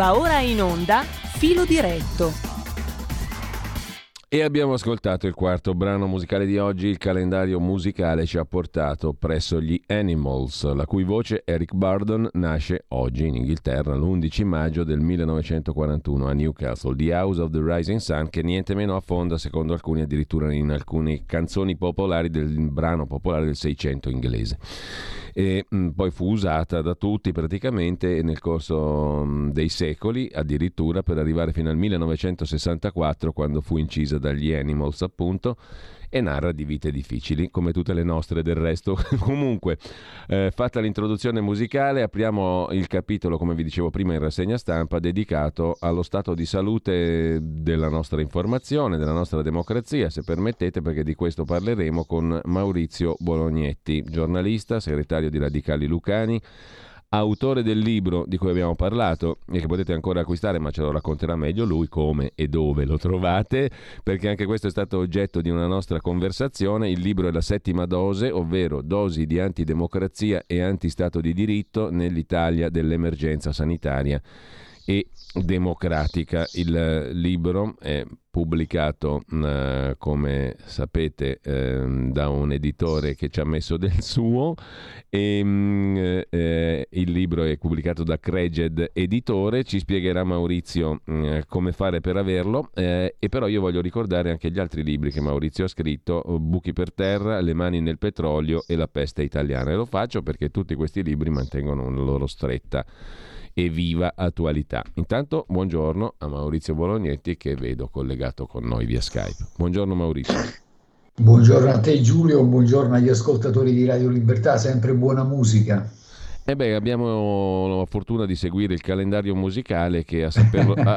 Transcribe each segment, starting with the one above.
Va ora in onda Filo Diretto. E abbiamo ascoltato il quarto brano musicale di oggi. Il calendario musicale ci ha portato presso gli Animals, la cui voce Eric Burdon nasce oggi in Inghilterra l'11 maggio del 1941 a Newcastle. The House of the Rising Sun, che niente meno affonda, secondo alcuni addirittura in alcune canzoni popolari del brano popolare del Seicento inglese. E poi fu usata da tutti praticamente nel corso dei secoli, addirittura per arrivare fino al 1964, quando fu incisa dagli Animals, appunto, e narra di vite difficili, come tutte le nostre del resto. Comunque, fatta l'introduzione musicale, apriamo il capitolo, come vi dicevo prima, in rassegna stampa, dedicato allo stato di salute della nostra informazione, della nostra democrazia, se permettete, perché di questo parleremo con Maurizio Bolognetti, giornalista, segretario di Radicali Lucani, autore del libro di cui abbiamo parlato e che potete ancora acquistare, ma ce lo racconterà meglio lui come e dove lo trovate, perché anche questo è stato oggetto di una nostra conversazione. Il libro è La Settima Dose, ovvero dosi di antidemocrazia e antistato di diritto nell'Italia dell'emergenza sanitaria e democratica. Il libro è pubblicato, come sapete, da un editore che ci ha messo del suo, e il libro è pubblicato da Creged editore. Ci spiegherà Maurizio come fare per averlo, e però io voglio ricordare anche gli altri libri che Maurizio ha scritto: Buchi per terra, Le mani nel petrolio e La peste italiana. E lo faccio perché tutti questi libri mantengono una loro stretta e viva attualità. Intanto buongiorno a Maurizio Bolognetti, che vedo collegato con noi via Skype. Buongiorno Maurizio. Buongiorno a te Giulio, buongiorno agli ascoltatori di Radio Libertà, sempre buona musica. E beh, abbiamo la fortuna di seguire il calendario musicale che a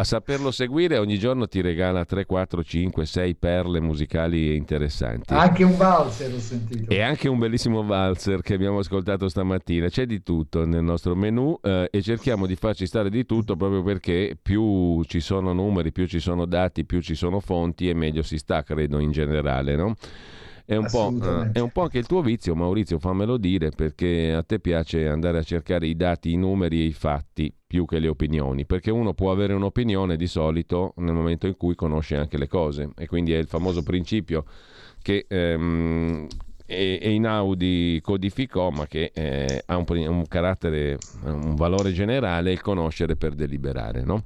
saperlo seguire ogni giorno ti regala 3, 4, 5, 6 perle musicali interessanti. Anche un valzer ho sentito. E anche un bellissimo valzer che abbiamo ascoltato stamattina. C'è di tutto nel nostro menù, e cerchiamo di farci stare di tutto, proprio perché più ci sono numeri, più ci sono dati, più ci sono fonti e meglio si sta, credo, in generale, no? È un po' anche il tuo vizio, Maurizio, fammelo dire, perché a te piace andare a cercare i dati, i numeri e i fatti più che le opinioni, perché uno può avere un'opinione di solito nel momento in cui conosce anche le cose, e quindi è il famoso principio che Einaudi codificò, ma che ha un carattere, un valore generale, il conoscere per deliberare, no?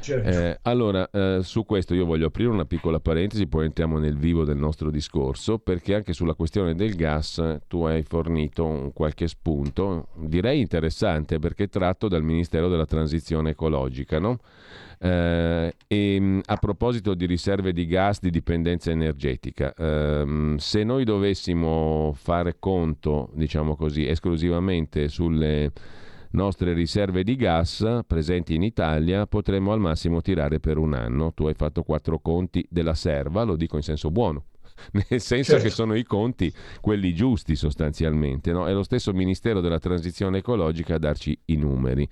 Certo. Allora, su questo io voglio aprire una piccola parentesi, poi entriamo nel vivo del nostro discorso, perché anche sulla questione del gas tu hai fornito un qualche spunto, direi interessante, perché tratto dal Ministero della Transizione Ecologica, no? E a proposito di riserve di gas, di dipendenza energetica, se noi dovessimo fare conto, diciamo così, esclusivamente sulle nostre riserve di gas presenti in Italia, potremmo al massimo tirare per un anno. Tu hai fatto 4 conti della serva, lo dico in senso buono, nel senso certo, che sono i conti quelli giusti sostanzialmente, no? È lo stesso Ministero della Transizione Ecologica a darci i numeri.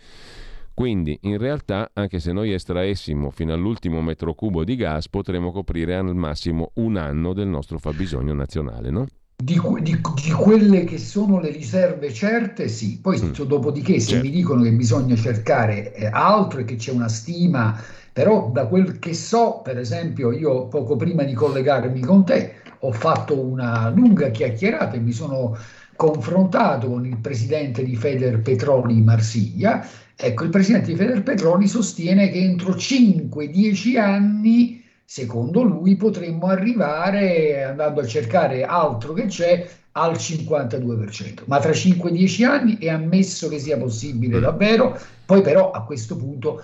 Quindi in realtà, anche se noi estraessimo fino all'ultimo metro cubo di gas, potremmo coprire al massimo un anno del nostro fabbisogno nazionale, no? Di quelle che sono le riserve certe, sì. Poi dopodiché, se mi dicono che bisogna cercare altro e che c'è una stima, però da quel che so, per esempio, io poco prima di collegarmi con te ho fatto una lunga chiacchierata e mi sono confrontato con il presidente di Feder Petroni Marsiglia. Ecco, il presidente di Feder Petroni sostiene che entro 5-10 anni, secondo lui, potremmo arrivare, andando a cercare altro che c'è, al 52%, ma tra 5-10 anni è ammesso che sia possibile davvero. Poi però a questo punto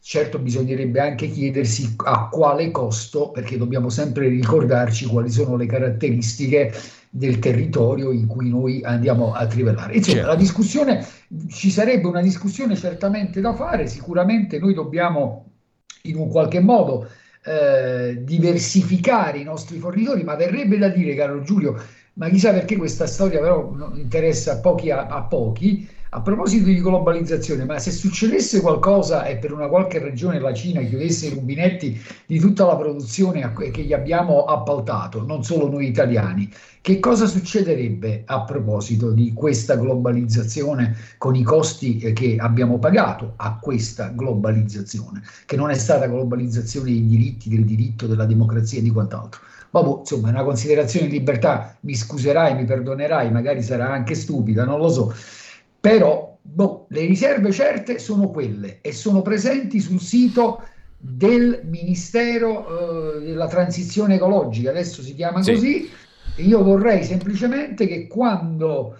certo bisognerebbe anche chiedersi a quale costo, perché dobbiamo sempre ricordarci quali sono le caratteristiche del territorio in cui noi andiamo a trivellare. Insomma, certo, la discussione, ci sarebbe una discussione certamente da fare. Sicuramente noi dobbiamo in un qualche modo diversificare i nostri fornitori, ma verrebbe da dire, caro Giulio, ma chissà perché questa storia però interessa a pochi, A proposito di globalizzazione, ma se succedesse qualcosa e per una qualche ragione la Cina chiudesse i rubinetti di tutta la produzione che gli abbiamo appaltato, non solo noi italiani, che cosa succederebbe a proposito di questa globalizzazione con i costi che abbiamo pagato a questa globalizzazione, che non è stata globalizzazione dei diritti, del diritto, della democrazia e di quant'altro? Vabbè, insomma, è una considerazione di libertà, mi scuserai, mi perdonerai, magari sarà anche stupida, non lo so. Però le riserve certe sono quelle e sono presenti sul sito del Ministero della Transizione Ecologica, adesso si chiama così. Io vorrei semplicemente che quando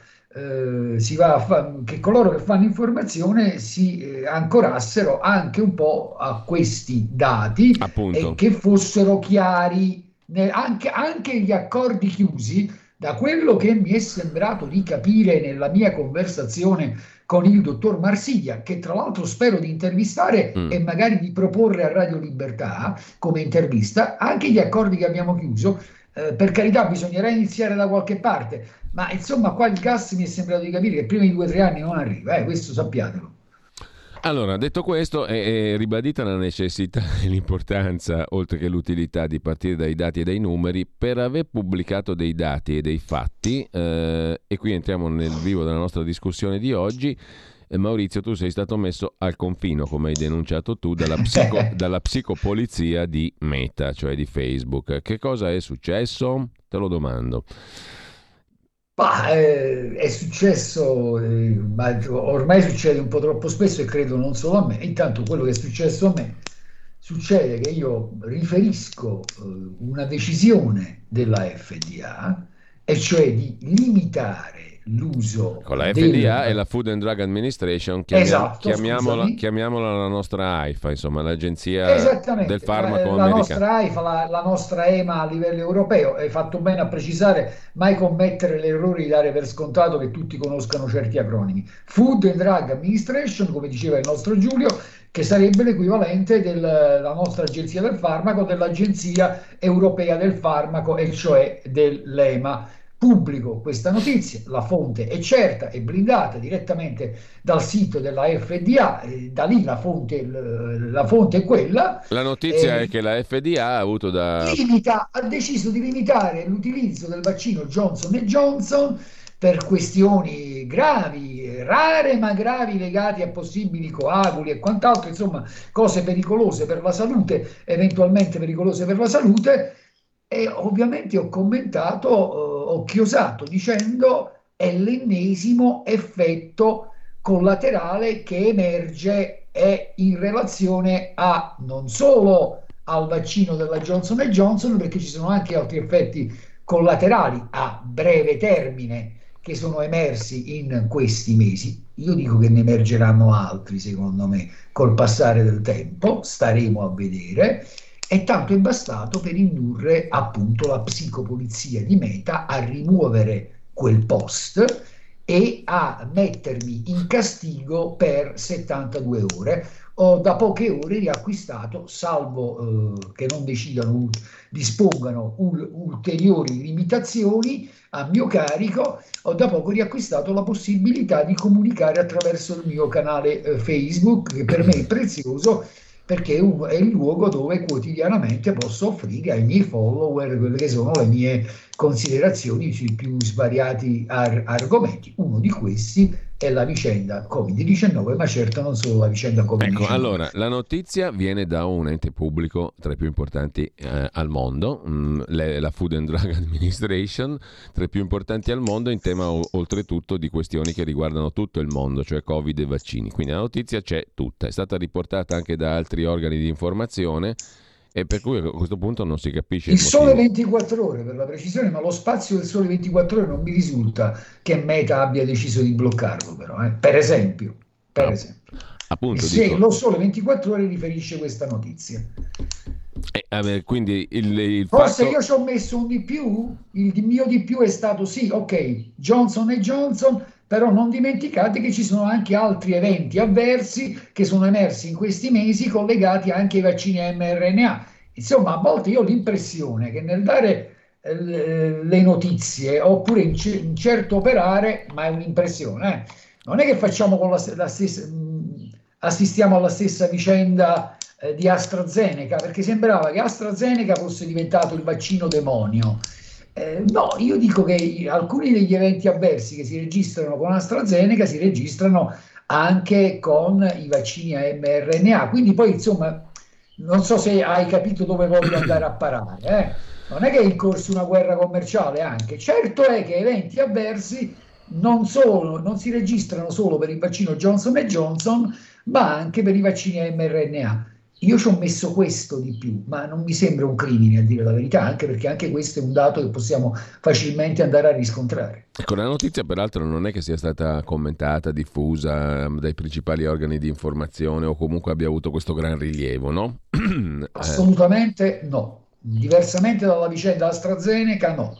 si va a che coloro che fanno informazione si ancorassero anche un po' a questi dati. Appunto. E che fossero chiari anche gli accordi chiusi. Da quello che mi è sembrato di capire nella mia conversazione con il dottor Marsiglia, che tra l'altro spero di intervistare e magari di proporre a Radio Libertà come intervista, anche gli accordi che abbiamo chiuso, per carità bisognerà iniziare da qualche parte, ma insomma qua il gas mi è sembrato di capire che prima di 2 o 3 anni non arriva, questo sappiatelo. Allora, detto questo, è ribadita la necessità e l'importanza, oltre che l'utilità, di partire dai dati e dai numeri. Per aver pubblicato dei dati e dei fatti, e qui entriamo nel vivo della nostra discussione di oggi, Maurizio, tu sei stato messo al confino, come hai denunciato tu, dalla psicopolizia di Meta, cioè di Facebook. Che cosa è successo? Te lo domando. È successo, ma ormai succede un po' troppo spesso e credo non solo a me. Intanto quello che è successo a me succede che io riferisco una decisione della FDA, e cioè di limitare l'uso con la FDA e la Food and Drug Administration, chiamiamola la nostra AIFA, insomma l'agenzia del farmaco americano. La nostra AIFA, la nostra EMA a livello europeo. Hai fatto bene a precisare, mai commettere l'errore di dare per scontato che tutti conoscano certi acronimi. Food and Drug Administration, come diceva il nostro Giulio, che sarebbe l'equivalente della nostra agenzia del farmaco, dell'agenzia europea del farmaco, e cioè dell'EMA. Pubblico questa notizia, la fonte è certa e blindata direttamente dal sito della FDA, da lì la fonte è quella. La notizia è che la FDA ha deciso di limitare l'utilizzo del vaccino Johnson & Johnson per questioni gravi, rare ma gravi, legati a possibili coaguli e quant'altro, insomma cose pericolose per la salute, eventualmente pericolose per la salute. E ovviamente ho commentato, ho chiosato dicendo è l'ennesimo effetto collaterale che emerge è in relazione a non solo al vaccino della Johnson & Johnson, perché ci sono anche altri effetti collaterali a breve termine che sono emersi in questi mesi. Io dico che ne emergeranno altri, secondo me, col passare del tempo, staremo a vedere. E tanto è bastato per indurre appunto la psicopolizia di Meta a rimuovere quel post e a mettermi in castigo per 72 ore. Ho da poche ore riacquistato, salvo che non decidano, dispongano ulteriori limitazioni a mio carico, ho da poco riacquistato la possibilità di comunicare attraverso il mio canale Facebook, che per me è prezioso, perché è il luogo dove quotidianamente posso offrire ai miei follower quelle che sono le mie considerazioni sui più svariati argomenti. Uno di questi è la vicenda Covid-19, ma certo non solo la vicenda Covid-19. Ecco, allora, la notizia viene da un ente pubblico tra i più importanti al mondo, la Food and Drug Administration, tra i più importanti al mondo in tema oltretutto di questioni che riguardano tutto il mondo, cioè Covid e vaccini. Quindi la notizia c'è tutta, è stata riportata anche da altri organi di informazione, e per cui a questo punto non si capisce il Sole 24 Ore, per la precisione, ma lo spazio del Sole 24 Ore non mi risulta che Meta abbia deciso di bloccarlo, però per esempio. Appunto, lo Sole 24 Ore riferisce questa notizia. Quindi il forse fatto... io ci ho messo un di più, il mio di più è stato Johnson & Johnson, però non dimenticate che ci sono anche altri eventi avversi che sono emersi in questi mesi collegati anche ai vaccini mRNA. Insomma, a volte io ho l'impressione che nel dare le notizie, oppure in certo operare, ma è un'impressione, non è che facciamo con la stessa, assistiamo alla stessa vicenda di AstraZeneca, perché sembrava che AstraZeneca fosse diventato il vaccino demonio. No, io dico che alcuni degli eventi avversi che si registrano con AstraZeneca si registrano anche con i vaccini a mRNA, quindi poi insomma non so se hai capito dove voglio andare a parare, non è che è in corso una guerra commerciale anche, certo è che eventi avversi non si registrano solo per il vaccino Johnson & Johnson, ma anche per i vaccini a mRNA. Io ci ho messo questo di più, ma non mi sembra un crimine a dire la verità, anche perché anche questo è un dato che possiamo facilmente andare a riscontrare. Ecco, la notizia peraltro non è che sia stata commentata, diffusa dai principali organi di informazione o comunque abbia avuto questo gran rilievo, no? Assolutamente no, diversamente dalla vicenda AstraZeneca no.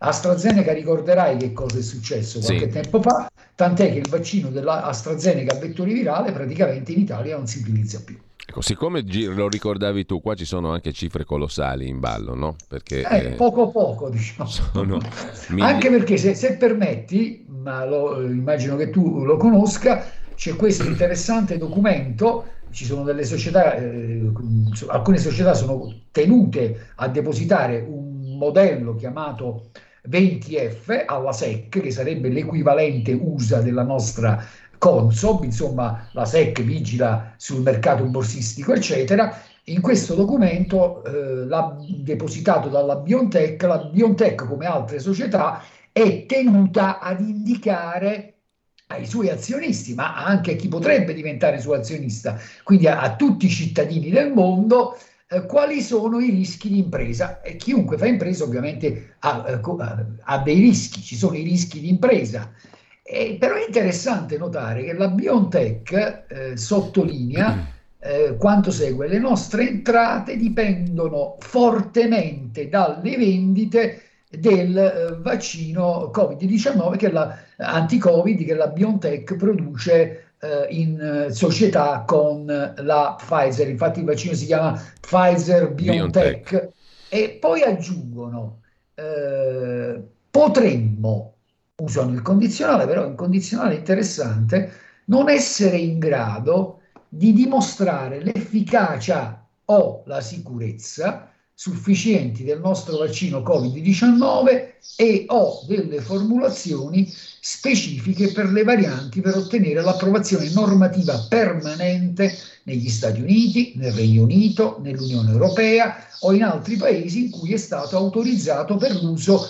AstraZeneca, ricorderai che cosa è successo qualche tempo fa, tant'è che il vaccino dell'AstraZeneca a vettore virale praticamente in Italia non si utilizza più. Ecco, siccome lo ricordavi tu, qua ci sono anche cifre colossali in ballo, no? Perché poco poco, diciamo. Anche perché se permetti, ma immagino che tu lo conosca, c'è questo interessante documento, ci sono delle società, alcune società sono tenute a depositare un modello chiamato 20F alla SEC, che sarebbe l'equivalente USA della nostra CONSOB, insomma la SEC vigila sul mercato borsistico eccetera. In questo documento depositato dalla BioNTech, la BioNTech come altre società è tenuta ad indicare ai suoi azionisti, ma anche a chi potrebbe diventare suo azionista, quindi a tutti i cittadini del mondo, quali sono i rischi di impresa, e chiunque fa impresa ovviamente ha dei rischi, ci sono i rischi di impresa. Però è interessante notare che la BioNTech sottolinea quanto segue: le nostre entrate dipendono fortemente dalle vendite del vaccino Covid-19 che la anti-Covid che la BioNTech produce in società con la Pfizer. Infatti il vaccino si chiama Pfizer BioNTech. E poi aggiungono potremmo, usano il condizionale, però è un condizionale interessante, non essere in grado di dimostrare l'efficacia o la sicurezza sufficienti del nostro vaccino Covid-19 e o delle formulazioni specifiche per le varianti per ottenere l'approvazione normativa permanente negli Stati Uniti, nel Regno Unito, nell'Unione Europea o in altri paesi in cui è stato autorizzato per l'uso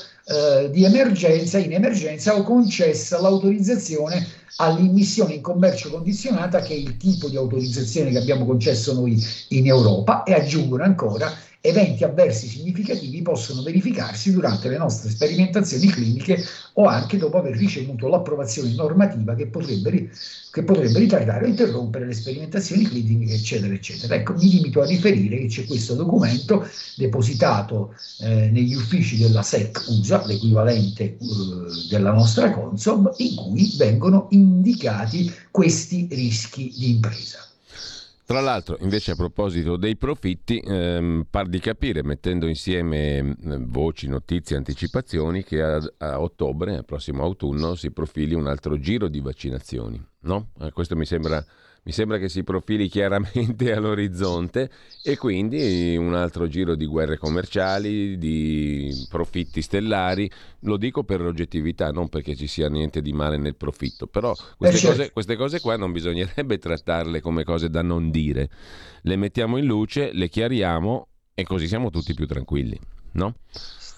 di emergenza, in emergenza o concessa l'autorizzazione all'immissione in commercio condizionata, che è il tipo di autorizzazione che abbiamo concesso noi in Europa. E aggiungono ancora: eventi avversi significativi possono verificarsi durante le nostre sperimentazioni cliniche o anche dopo aver ricevuto l'approvazione normativa che potrebbe ritardare o interrompere le sperimentazioni cliniche, eccetera, eccetera. Ecco, mi limito a riferire che c'è questo documento depositato negli uffici della SEC USA, l'equivalente della nostra CONSOB, in cui vengono indicati questi rischi di impresa. Tra l'altro, invece, a proposito dei profitti, par di capire, mettendo insieme voci, notizie, anticipazioni, che a ottobre, al prossimo autunno, si profili un altro giro di vaccinazioni, no? Questo mi sembra che si profili chiaramente all'orizzonte, e quindi un altro giro di guerre commerciali, di profitti stellari. Lo dico per oggettività, non perché ci sia niente di male nel profitto, però queste cose qua non bisognerebbe trattarle come cose da non dire. Le mettiamo in luce, le chiariamo e così siamo tutti più tranquilli, no?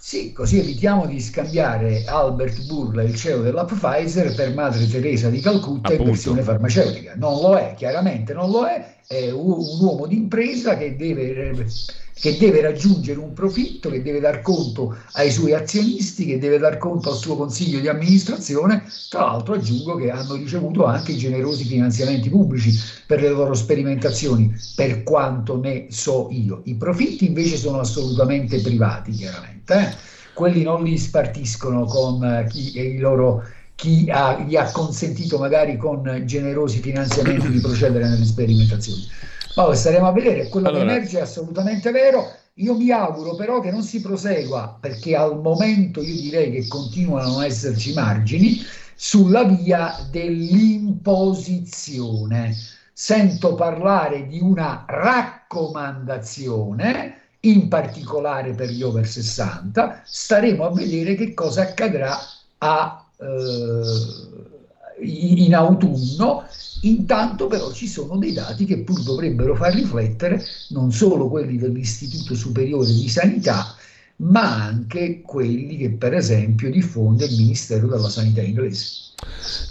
Sì, così evitiamo di scambiare Albert Bourla, il CEO della Pfizer, per Madre Teresa di Calcutta in versione farmaceutica. Non lo è, chiaramente non lo è un uomo d'impresa che deve raggiungere un profitto, che deve dar conto ai suoi azionisti, che deve dar conto al suo consiglio di amministrazione. Tra l'altro aggiungo che hanno ricevuto anche generosi finanziamenti pubblici per le loro sperimentazioni, per quanto ne so io. I profitti invece sono assolutamente privati, chiaramente. Quelli non li spartiscono con chi gli ha consentito magari con generosi finanziamenti di procedere nelle sperimentazioni. Ma staremo a vedere, che emerge è assolutamente vero. Io mi auguro però che non si prosegua, perché al momento io direi che continuano a esserci margini sulla via dell'imposizione. Sento parlare di una raccomandazione, in particolare per gli over 60, staremo a vedere che cosa accadrà in autunno. Intanto però ci sono dei dati che pur dovrebbero far riflettere, non solo quelli dell'Istituto Superiore di Sanità, ma anche quelli che per esempio diffonde il Ministero della Sanità inglese.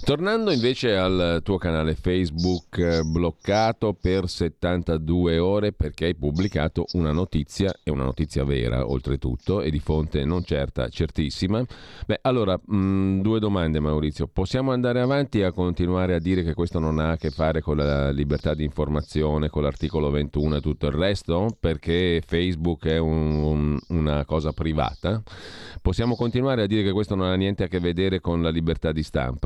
Tornando invece al tuo canale Facebook, bloccato per 72 ore perché hai pubblicato una notizia, e una notizia vera oltretutto, e di fonte non certa, certissima. Beh, allora, due domande, Maurizio. Possiamo andare avanti a continuare a dire che questo non ha a che fare con la libertà di informazione, con l'articolo 21 e tutto il resto, perché Facebook è una cosa privata? Possiamo continuare a dire che questo non ha niente a che vedere con la libertà di stampa?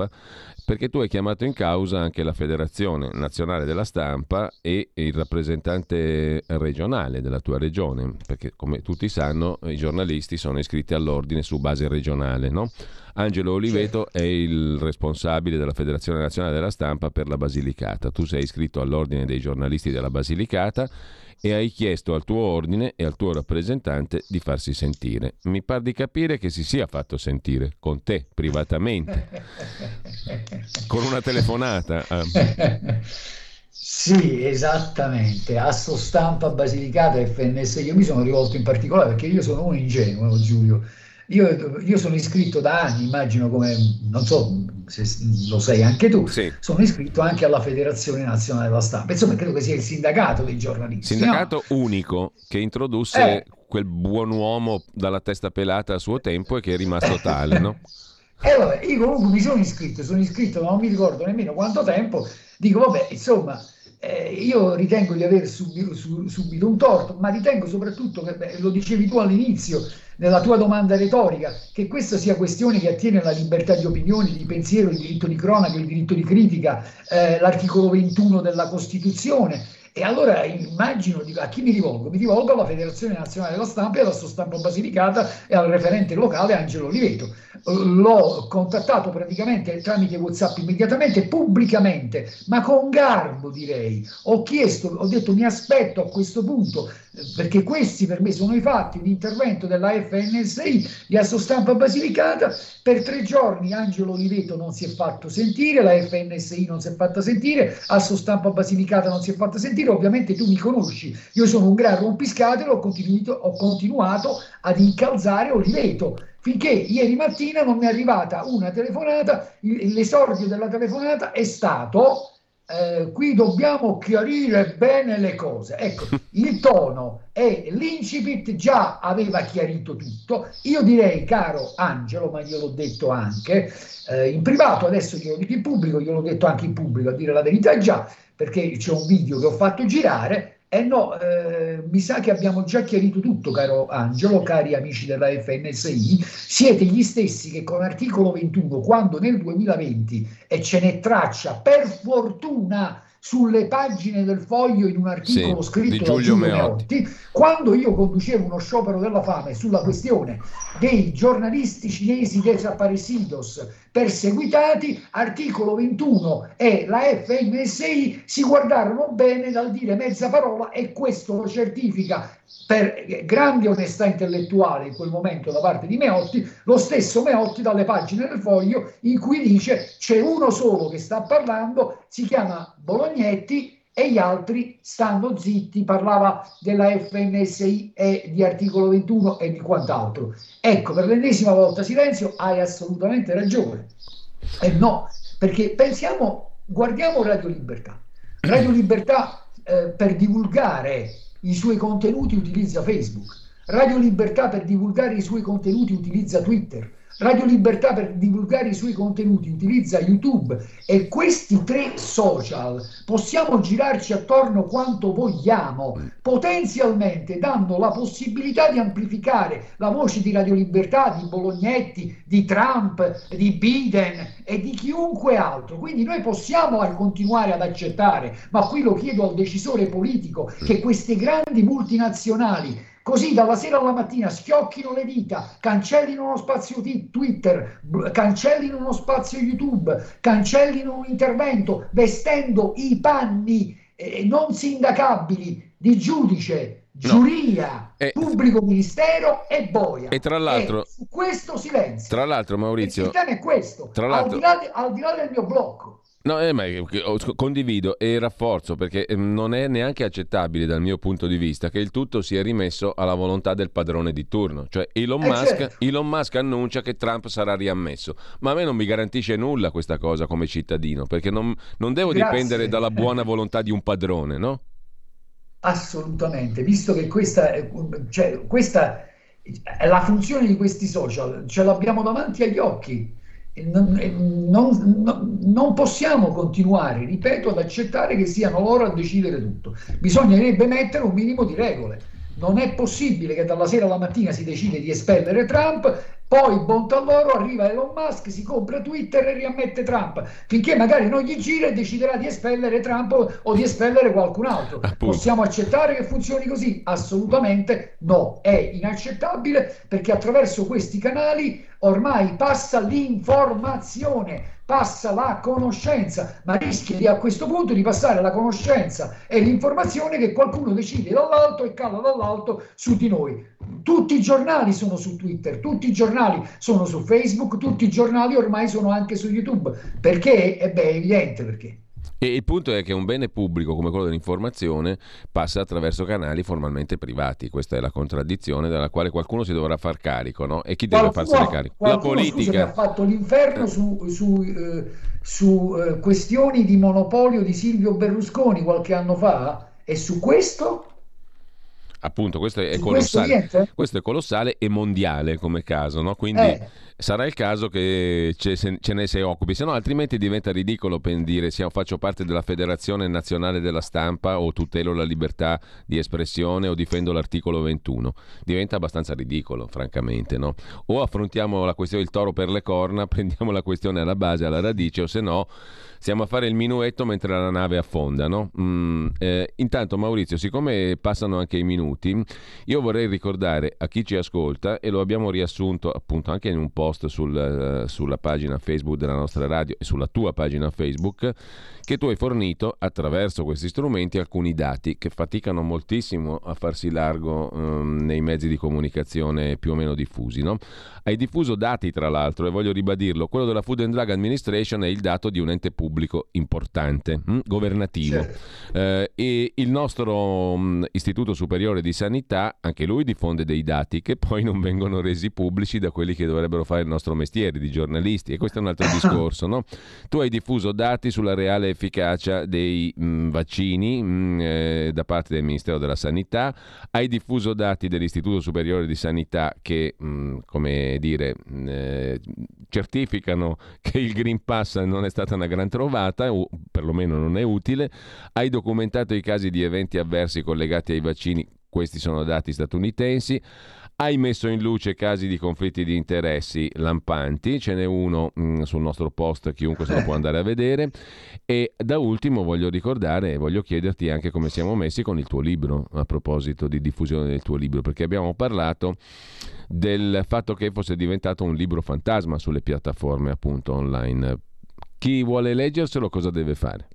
Perché tu hai chiamato in causa anche la Federazione Nazionale della Stampa e il rappresentante regionale della tua regione, perché come tutti sanno i giornalisti sono iscritti all'ordine su base regionale, no? Angelo Oliveto è il responsabile della Federazione Nazionale della Stampa per la Basilicata. Tu sei iscritto all'ordine dei giornalisti della Basilicata e hai chiesto al tuo ordine e al tuo rappresentante di farsi sentire. Mi par di capire che si sia fatto sentire con te privatamente, con una telefonata. Sì, esattamente. Asso Stampa Basilicata, FNS. Io mi sono rivolto in particolare perché io sono un ingenuo, Giulio. Io sono iscritto da anni, immagino, come non so se lo sei anche tu, sì. Sono iscritto anche alla Federazione Nazionale della Stampa, insomma credo che sia il sindacato dei giornalisti, sindacato, no? Unico che introdusse quel buon uomo dalla testa pelata a suo tempo e che è rimasto tale, no? Vabbè, io comunque mi sono iscritto, ma non mi ricordo nemmeno quanto tempo. Dico vabbè, insomma, io ritengo di aver subito un torto, ma ritengo soprattutto che, lo dicevi tu all'inizio nella tua domanda retorica, che questa sia questione che attiene alla libertà di opinione, di pensiero, il diritto di cronaca, il diritto di critica, l'articolo 21 della Costituzione. E allora immagino, a chi mi rivolgo? Mi rivolgo alla Federazione Nazionale della Stampa e alla sua Stampa Basilicata e al referente locale Angelo Oliveto. L'ho contattato praticamente tramite WhatsApp immediatamente, pubblicamente, ma con garbo direi. Ho detto mi aspetto a questo punto, perché questi per me sono i fatti, un intervento della FNSI, di Assostampa Basilicata. Per 3 giorni Angelo Oliveto non si è fatto sentire, la FNSI non si è fatta sentire, Assostampa Basilicata non si è fatta sentire. Ovviamente tu mi conosci, io sono un gran rompiscatole, ho continuato ad incalzare Oliveto, finché ieri mattina non mi è arrivata una telefonata. L'esordio della telefonata è stato: qui dobbiamo chiarire bene le cose. Ecco, il tono e l'incipit già aveva chiarito tutto. Io direi, caro Angelo, ma gliel'ho detto anche in privato, adesso glielo dico in pubblico, gliel'ho detto anche in pubblico, a dire la verità già, perché c'è un video che ho fatto girare. Mi sa che abbiamo già chiarito tutto, caro Angelo, cari amici della FNSI, siete gli stessi che con l'articolo 21, quando nel 2020, e ce n'è traccia per fortuna sulle pagine del Foglio in un articolo scritto da Giulio Meotti, quando io conducevo uno sciopero della fame sulla questione dei giornalisti cinesi desaparecidos perseguitati, articolo 21 e la FNSI si guardarono bene dal dire mezza parola, e questo lo certifica per grande onestà intellettuale in quel momento da parte di Meotti, lo stesso Meotti dalle pagine del Foglio in cui dice: c'è uno solo che sta parlando, si chiama Bolognetti, e gli altri stanno zitti. Parlava della FNSI e di articolo 21 e di quant'altro. Ecco, per l'ennesima volta silenzio. Hai assolutamente ragione. No, perché guardiamo Radio Libertà. Radio Libertà per divulgare i suoi contenuti utilizza Facebook, Radio Libertà per divulgare i suoi contenuti utilizza Twitter, Radio Libertà per divulgare i suoi contenuti utilizza YouTube, e questi 3 social possiamo girarci attorno quanto vogliamo, potenzialmente dando la possibilità di amplificare la voce di Radio Libertà, di Bolognetti, di Trump, di Biden e di chiunque altro. Quindi noi possiamo continuare ad accettare, ma qui lo chiedo al decisore politico, che queste grandi multinazionali Così dalla sera alla mattina schiocchino le dita, cancellino uno spazio Twitter, cancellino uno spazio YouTube, cancellino un intervento, vestendo i panni non sindacabili di giudice, giuria, pubblico ministero e boia. E tra l'altro, su questo silenzio. Tra l'altro, Maurizio, il tema è questo, al di là del mio blocco. No, ma condivido e rafforzo, perché non è neanche accettabile dal mio punto di vista che il tutto sia rimesso alla volontà del padrone di turno, cioè Elon Musk annuncia che Trump sarà riammesso, ma a me non mi garantisce nulla questa cosa come cittadino, perché non devo dipendere dalla buona volontà di un padrone, no? Assolutamente, visto che questa è la funzione di questi social, ce l'abbiamo davanti agli occhi. Non possiamo continuare, ripeto, ad accettare che siano loro a decidere tutto. Bisognerebbe mettere un minimo di regole. Non è possibile che dalla sera alla mattina si decide di espellere Trump, poi bontà loro, arriva Elon Musk, si compra Twitter e riammette Trump, finché magari non gli gira e deciderà di espellere Trump o di espellere qualcun altro. Appunto. Possiamo accettare che funzioni così? Assolutamente no, è inaccettabile, perché attraverso questi canali ormai passa l'informazione, passa la conoscenza, ma rischia a questo punto di passare la conoscenza e l'informazione che qualcuno decide dall'alto e cala dall'alto su di noi. Tutti i giornali sono su Twitter, tutti i giornali sono su Facebook, tutti i giornali ormai sono anche su YouTube. Perché? E beh, è evidente perché. E il punto è che un bene pubblico come quello dell'informazione passa attraverso canali formalmente privati. Questa è la contraddizione dalla quale qualcuno si dovrà far carico, no? E chi deve farsene carico? La politica. Scusa, ha fatto l'inferno su questioni di monopolio di Silvio Berlusconi qualche anno fa, e su questo? Appunto, questo è colossale e mondiale come caso, no? Quindi sarà il caso che ce ne si occupi, se no altrimenti diventa ridicolo dire se faccio parte della Federazione Nazionale della Stampa o tutelo la libertà di espressione o difendo l'articolo 21. Diventa abbastanza ridicolo, francamente, no? O affrontiamo la questione del toro per le corna, prendiamo la questione alla base, alla radice, o se no stiamo a fare il minuetto mentre la nave affonda, no? Intanto, Maurizio, siccome passano anche i minuti, io vorrei ricordare a chi ci ascolta, e lo abbiamo riassunto appunto anche in un post sulla pagina Facebook della nostra radio e sulla tua pagina Facebook, che tu hai fornito attraverso questi strumenti alcuni dati che faticano moltissimo a farsi largo nei mezzi di comunicazione più o meno diffusi, no? Hai diffuso dati, tra l'altro, e voglio ribadirlo, quello della Food and Drug Administration è il dato di un ente pubblico importante, governativo, certo. E il nostro Istituto Superiore di Sanità, anche lui diffonde dei dati che poi non vengono resi pubblici da quelli che dovrebbero fare il nostro mestiere di giornalisti, e questo è un altro discorso, no? Tu hai diffuso dati sulla reale efficacia dei vaccini da parte del Ministero della Sanità, hai diffuso dati dell'Istituto Superiore di Sanità che certificano che il Green Pass non è stata una gran trovata, o perlomeno non è utile, hai documentato i casi di eventi avversi collegati ai vaccini, questi sono dati statunitensi, hai messo in luce casi di conflitti di interessi lampanti, ce n'è uno sul nostro post, chiunque se lo può andare a vedere, e da ultimo voglio ricordare e voglio chiederti anche come siamo messi con il tuo libro, a proposito di diffusione del tuo libro, perché abbiamo parlato del fatto che fosse diventato un libro fantasma sulle piattaforme appunto online. Chi vuole leggerselo cosa deve fare?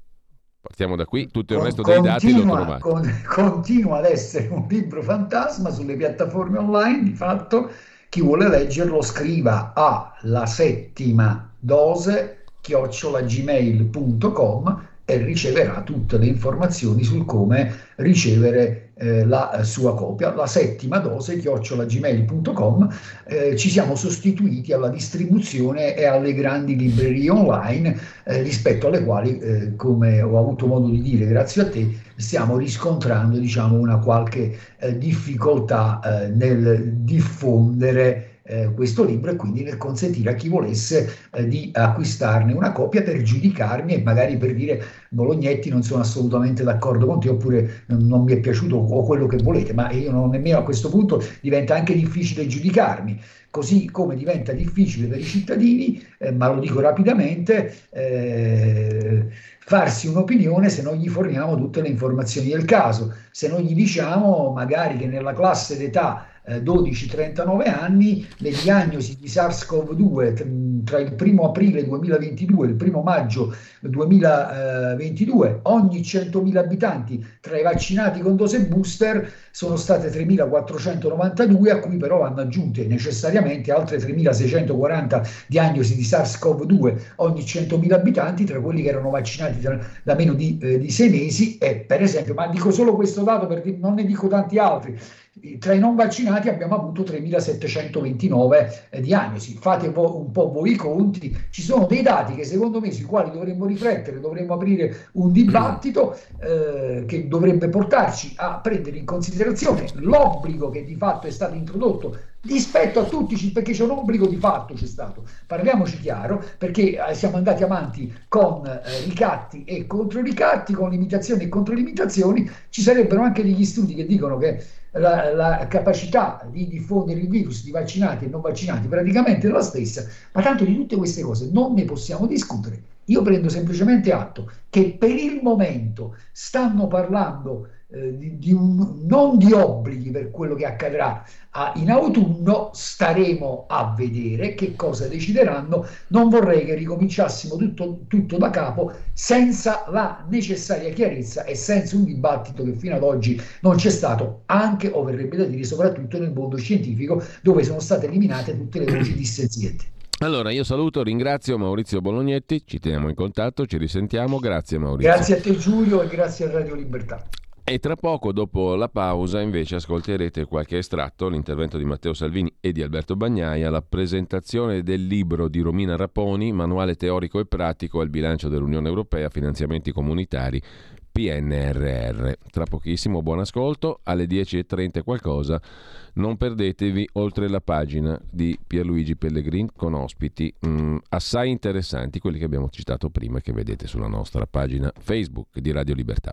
Partiamo da qui, tutto il resto dei dati lo trovate. Continua ad essere un libro fantasma sulle piattaforme online, di fatto. Chi vuole leggerlo scriva a lasettimadose@gmail.com e riceverà tutte le informazioni sul come ricevere la sua copia. lasettimadose@gmail.com. Ci siamo sostituiti alla distribuzione e alle grandi librerie online, rispetto alle quali, come ho avuto modo di dire grazie a te, stiamo riscontrando, diciamo, una qualche difficoltà nel diffondere questo libro, e quindi nel consentire a chi volesse di acquistarne una copia per giudicarmi e magari per dire: Bolognetti, non sono assolutamente d'accordo con te, oppure non mi è piaciuto, o quello che volete, ma io non nemmeno a questo punto diventa anche difficile giudicarmi. Così come diventa difficile per i cittadini, ma lo dico rapidamente, farsi un'opinione se non gli forniamo tutte le informazioni del caso, se non gli diciamo magari che nella classe d'età 12-39 anni le diagnosi di SARS-CoV-2 tra il 1 aprile 2022 e il 1 maggio 2022 ogni 100.000 abitanti tra i vaccinati con dose booster sono state 3.492, a cui però vanno aggiunte necessariamente altre 3.640 diagnosi di SARS-CoV-2 ogni 100.000 abitanti tra quelli che erano vaccinati da meno di 6 mesi e, per esempio, ma dico solo questo dato perché non ne dico tanti altri, tra i non vaccinati abbiamo avuto 3.729 diagnosi. Fate un po' voi i conti, ci sono dei dati che secondo me sui quali dovremmo riflettere, dovremmo aprire un dibattito che dovrebbe portarci a prendere in considerazione l'obbligo che di fatto è stato introdotto rispetto a tutti, perché c'è un obbligo di fatto, c'è stato, parliamoci chiaro, perché siamo andati avanti con ricatti e controricatti, con limitazioni e controlimitazioni. Ci sarebbero anche degli studi che dicono che la capacità di diffondere il virus di vaccinati e non vaccinati praticamente è la stessa, ma tanto di tutte queste cose non ne possiamo discutere. Io prendo semplicemente atto che per il momento stanno parlando non di obblighi per quello che accadrà in autunno. Staremo a vedere che cosa decideranno. Non vorrei che ricominciassimo tutto da capo senza la necessaria chiarezza e senza un dibattito che fino ad oggi non c'è stato, anche, o verrebbe da dire, soprattutto nel mondo scientifico, dove sono state eliminate tutte le voci dissenzienti. Allora, io saluto, ringrazio Maurizio Bolognetti, ci teniamo in contatto, ci risentiamo, grazie Maurizio. Grazie a te Giulio e grazie a Radio Libertà. E tra poco, dopo la pausa, invece ascolterete qualche estratto, l'intervento di Matteo Salvini e di Alberto Bagnaia, la presentazione del libro di Romina Raponi, Manuale teorico e pratico al bilancio dell'Unione Europea, finanziamenti comunitari, PNRR. Tra pochissimo, buon ascolto, alle 10:30 qualcosa. Non perdetevi Oltre la pagina di Pierluigi Pellegrin con ospiti assai interessanti, quelli che abbiamo citato prima, che vedete sulla nostra pagina Facebook di Radio Libertà.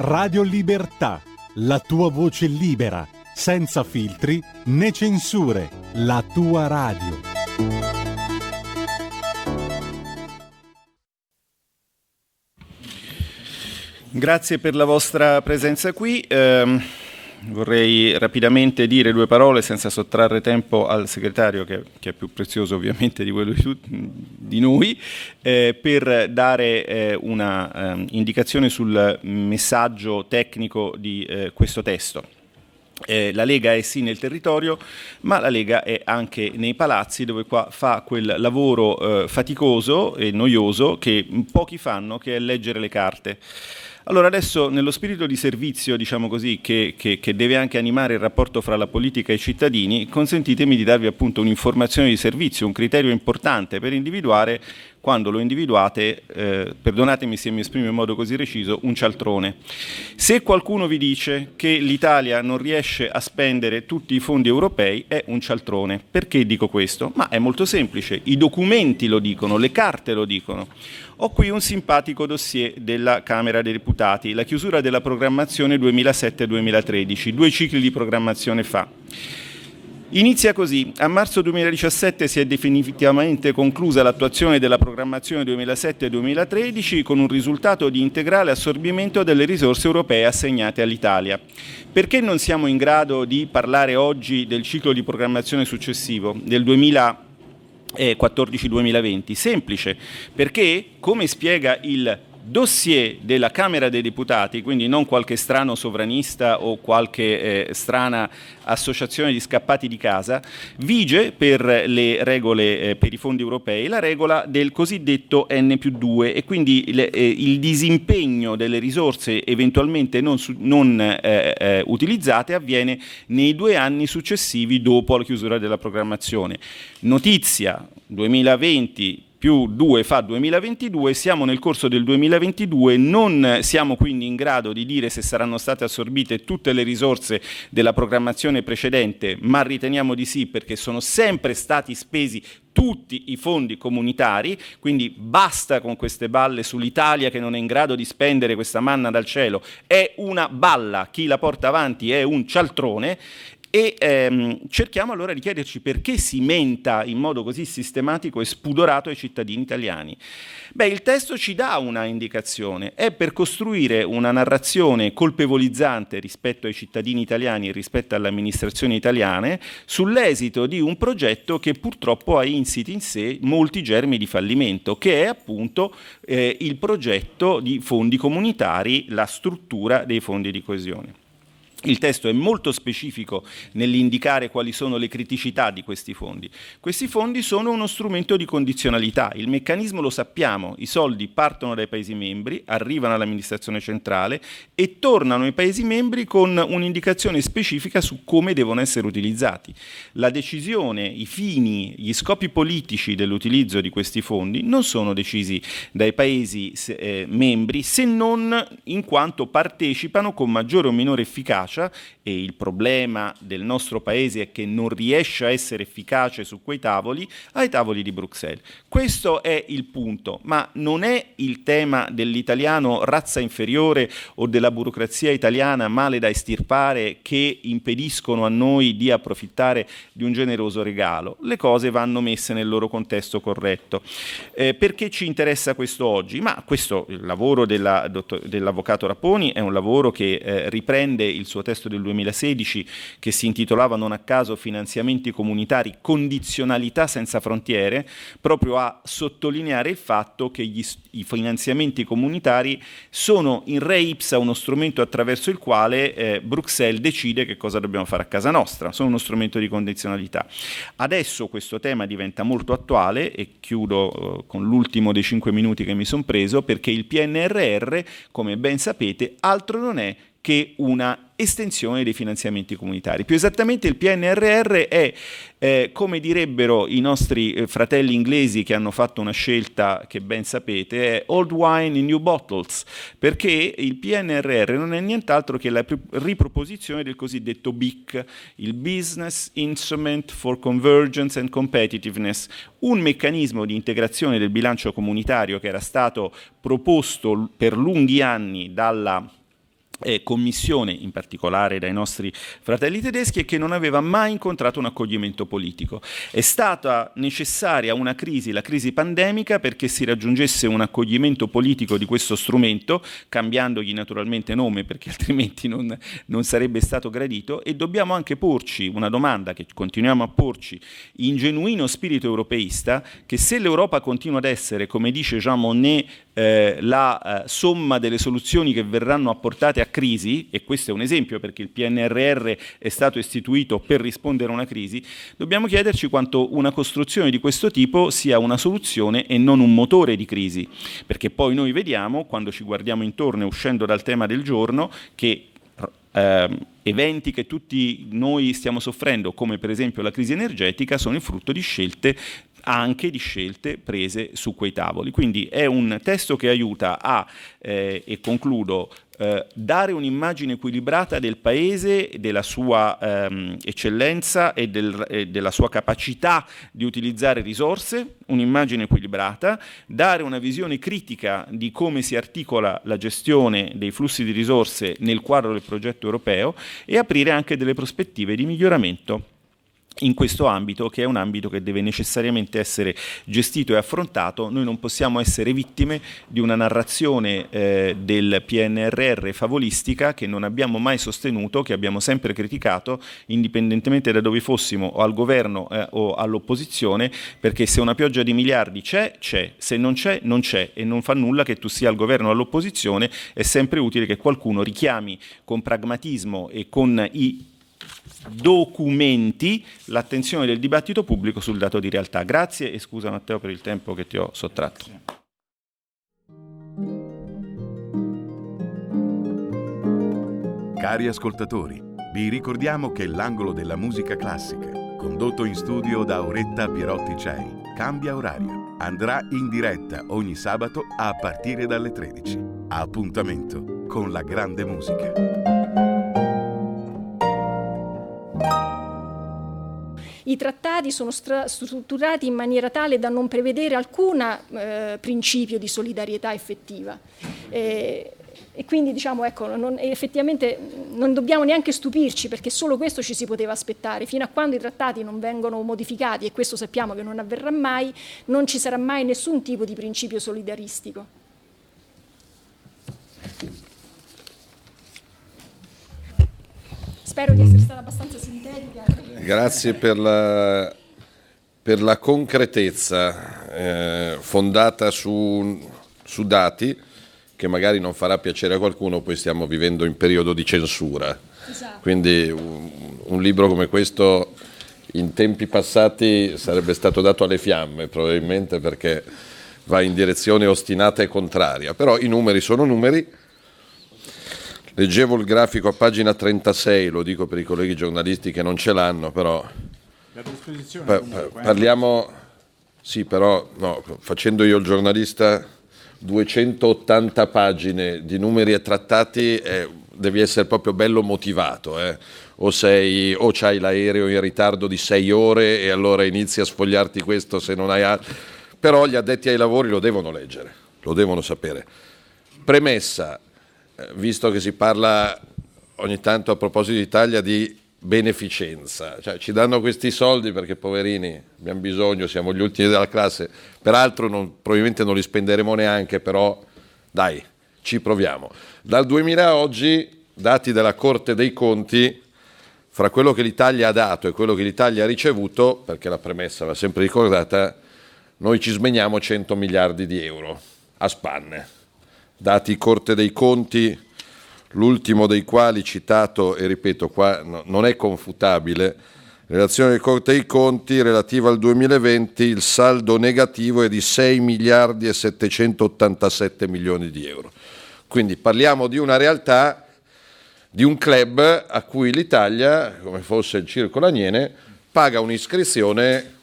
Radio Libertà, la tua voce libera, senza filtri né censure, la tua radio. Grazie per la vostra presenza qui. Vorrei rapidamente dire due parole senza sottrarre tempo al segretario, che è più prezioso ovviamente di quello di noi, per dare una indicazione sul messaggio tecnico di questo testo. La Lega è sì nel territorio, ma la Lega è anche nei palazzi, dove qua fa quel lavoro faticoso e noioso che pochi fanno, che è leggere le carte. Allora adesso, nello spirito di servizio, diciamo così, che deve anche animare il rapporto fra la politica e i cittadini, consentitemi di darvi appunto un'informazione di servizio, un criterio importante per individuare, quando lo individuate, perdonatemi se mi esprimo in modo così reciso, un cialtrone. Se qualcuno vi dice che l'Italia non riesce a spendere tutti i fondi europei, è un cialtrone. Perché dico questo? Ma è molto semplice, i documenti lo dicono, le carte lo dicono. Ho qui un simpatico dossier della Camera dei Deputati, la chiusura della programmazione 2007-2013, 2 cicli di programmazione fa. Inizia così: a marzo 2017 si è definitivamente conclusa l'attuazione della programmazione 2007-2013 con un risultato di integrale assorbimento delle risorse europee assegnate all'Italia. Perché non siamo in grado di parlare oggi del ciclo di programmazione successivo, del 2014-2020? Semplice, perché, come spiega il dossier della Camera dei Deputati, quindi non qualche strano sovranista o qualche strana associazione di scappati di casa, vige per le regole per i fondi europei la regola del cosiddetto N+2, e quindi il disimpegno delle risorse eventualmente non utilizzate avviene nei 2 anni successivi dopo la chiusura della programmazione. Notizia: 2020 più 2 fa 2022, siamo nel corso del 2022, non siamo quindi in grado di dire se saranno state assorbite tutte le risorse della programmazione precedente, ma riteniamo di sì, perché sono sempre stati spesi tutti i fondi comunitari, quindi basta con queste balle sull'Italia che non è in grado di spendere questa manna dal cielo, è una balla, chi la porta avanti è un cialtrone. E cerchiamo allora di chiederci perché si menta in modo così sistematico e spudorato ai cittadini italiani. Beh, il testo ci dà una indicazione, è per costruire una narrazione colpevolizzante rispetto ai cittadini italiani e rispetto alle amministrazioni italiane sull'esito di un progetto che purtroppo ha insiti in sé molti germi di fallimento, che è appunto il progetto di fondi comunitari, la struttura dei fondi di coesione. Il testo è molto specifico nell'indicare quali sono le criticità di questi fondi. Questi fondi sono uno strumento di condizionalità, il meccanismo lo sappiamo, i soldi partono dai Paesi membri, arrivano all'amministrazione centrale e tornano ai Paesi membri con un'indicazione specifica su come devono essere utilizzati. La decisione, i fini, gli scopi politici dell'utilizzo di questi fondi non sono decisi dai Paesi membri, se non in quanto partecipano con maggiore o minore efficacia. E il problema del nostro Paese è che non riesce a essere efficace su quei tavoli, ai tavoli di Bruxelles. Questo è il punto, ma non è il tema dell'italiano razza inferiore o della burocrazia italiana male da estirpare che impediscono a noi di approfittare di un generoso regalo. Le cose vanno messe nel loro contesto corretto. Perché ci interessa questo oggi? Ma questo, il lavoro dell'avvocato Raponi è un lavoro che riprende il suo testo del 2016, che si intitolava non a caso Finanziamenti comunitari, condizionalità senza frontiere, proprio a sottolineare il fatto che i finanziamenti comunitari sono in re ipsa uno strumento attraverso il quale Bruxelles decide che cosa dobbiamo fare a casa nostra, sono uno strumento di condizionalità. Adesso questo tema diventa molto attuale e chiudo con l'ultimo dei 5 minuti che mi sono preso, perché il PNRR, come ben sapete, altro non è che una estensione dei finanziamenti comunitari. Più esattamente il PNRR è, come direbbero i nostri fratelli inglesi che hanno fatto una scelta che ben sapete, è old wine in new bottles, perché il PNRR non è nient'altro che la riproposizione del cosiddetto BIC, il Business Instrument for Convergence and Competitiveness, un meccanismo di integrazione del bilancio comunitario che era stato proposto per lunghi anni dalla Commissione, in particolare dai nostri fratelli tedeschi, e che non aveva mai incontrato un accoglimento politico. È stata necessaria una crisi, la crisi pandemica, perché si raggiungesse un accoglimento politico di questo strumento, cambiandogli naturalmente nome perché altrimenti non sarebbe stato gradito, e dobbiamo anche porci una domanda che continuiamo a porci in genuino spirito europeista, che se l'Europa continua ad essere, come dice Jean Monnet, la somma delle soluzioni che verranno apportate a crisi, e questo è un esempio perché il PNRR è stato istituito per rispondere a una crisi, dobbiamo chiederci quanto una costruzione di questo tipo sia una soluzione e non un motore di crisi, perché poi noi vediamo, quando ci guardiamo intorno e uscendo dal tema del giorno, che eventi che tutti noi stiamo soffrendo, come per esempio la crisi energetica, sono il frutto di scelte, anche di scelte prese su quei tavoli. Quindi è un testo che aiuta a, e concludo, dare un'immagine equilibrata del Paese, della sua eccellenza e della sua capacità di utilizzare risorse, un'immagine equilibrata, dare una visione critica di come si articola la gestione dei flussi di risorse nel quadro del progetto europeo e aprire anche delle prospettive di miglioramento in questo ambito, che è un ambito che deve necessariamente essere gestito e affrontato. Noi non possiamo essere vittime di una narrazione del PNRR favolistica che non abbiamo mai sostenuto, che abbiamo sempre criticato, indipendentemente da dove fossimo, o al governo o all'opposizione, perché se una pioggia di miliardi c'è, c'è, se non c'è, non c'è, e non fa nulla che tu sia al governo o all'opposizione. È sempre utile che qualcuno richiami con pragmatismo e con i documenti l'attenzione del dibattito pubblico sul dato di realtà. Grazie e scusa Matteo per il tempo che ti ho sottratto. Grazie. Cari ascoltatori, vi ricordiamo che l'angolo della musica classica, condotto in studio da Auretta Pierotti Cei, cambia orario. Andrà in diretta ogni sabato a partire dalle 13. Appuntamento con la grande musica. I trattati sono strutturati in maniera tale da non prevedere alcun principio di solidarietà effettiva. E quindi diciamo, ecco, effettivamente non dobbiamo neanche stupirci, perché solo questo ci si poteva aspettare. Fino a quando i trattati non vengono modificati, e questo sappiamo che non avverrà mai, non ci sarà mai nessun tipo di principio solidaristico. Spero di essere stata abbastanza sintetica. Grazie per la concretezza fondata su dati, che magari non farà piacere a qualcuno. Poi stiamo vivendo in periodo di censura. Esatto. Quindi un libro come questo in tempi passati sarebbe stato dato alle fiamme probabilmente, perché va in direzione ostinata e contraria, però i numeri sono numeri. Leggevo il grafico a pagina 36, lo dico per i colleghi giornalisti che non ce l'hanno, però parliamo, sì, però no, facendo io il giornalista, 280 pagine di numeri e trattati, devi essere proprio bello motivato, o c'hai l'aereo in ritardo di 6 ore e allora inizi a sfogliarti questo se non hai altro. Però gli addetti ai lavori lo devono leggere, lo devono sapere. Premessa. Visto che si parla ogni tanto a proposito d'Italia di beneficenza, cioè ci danno questi soldi perché poverini abbiamo bisogno, siamo gli ultimi della classe, peraltro probabilmente non li spenderemo neanche, però dai, ci proviamo. Dal 2000 a oggi, dati della Corte dei Conti, fra quello che l'Italia ha dato e quello che l'Italia ha ricevuto, perché la premessa va sempre ricordata, noi ci smeniamo 100 miliardi di euro a spanne. Dati Corte dei Conti, l'ultimo dei quali citato, e ripeto, qua non è confutabile, relazione della Corte dei Conti relativa al 2020, il saldo negativo è di 6 miliardi e 787 milioni di euro. Quindi parliamo di una realtà, di un club a cui l'Italia, come fosse il Circo Laniene, paga un'iscrizione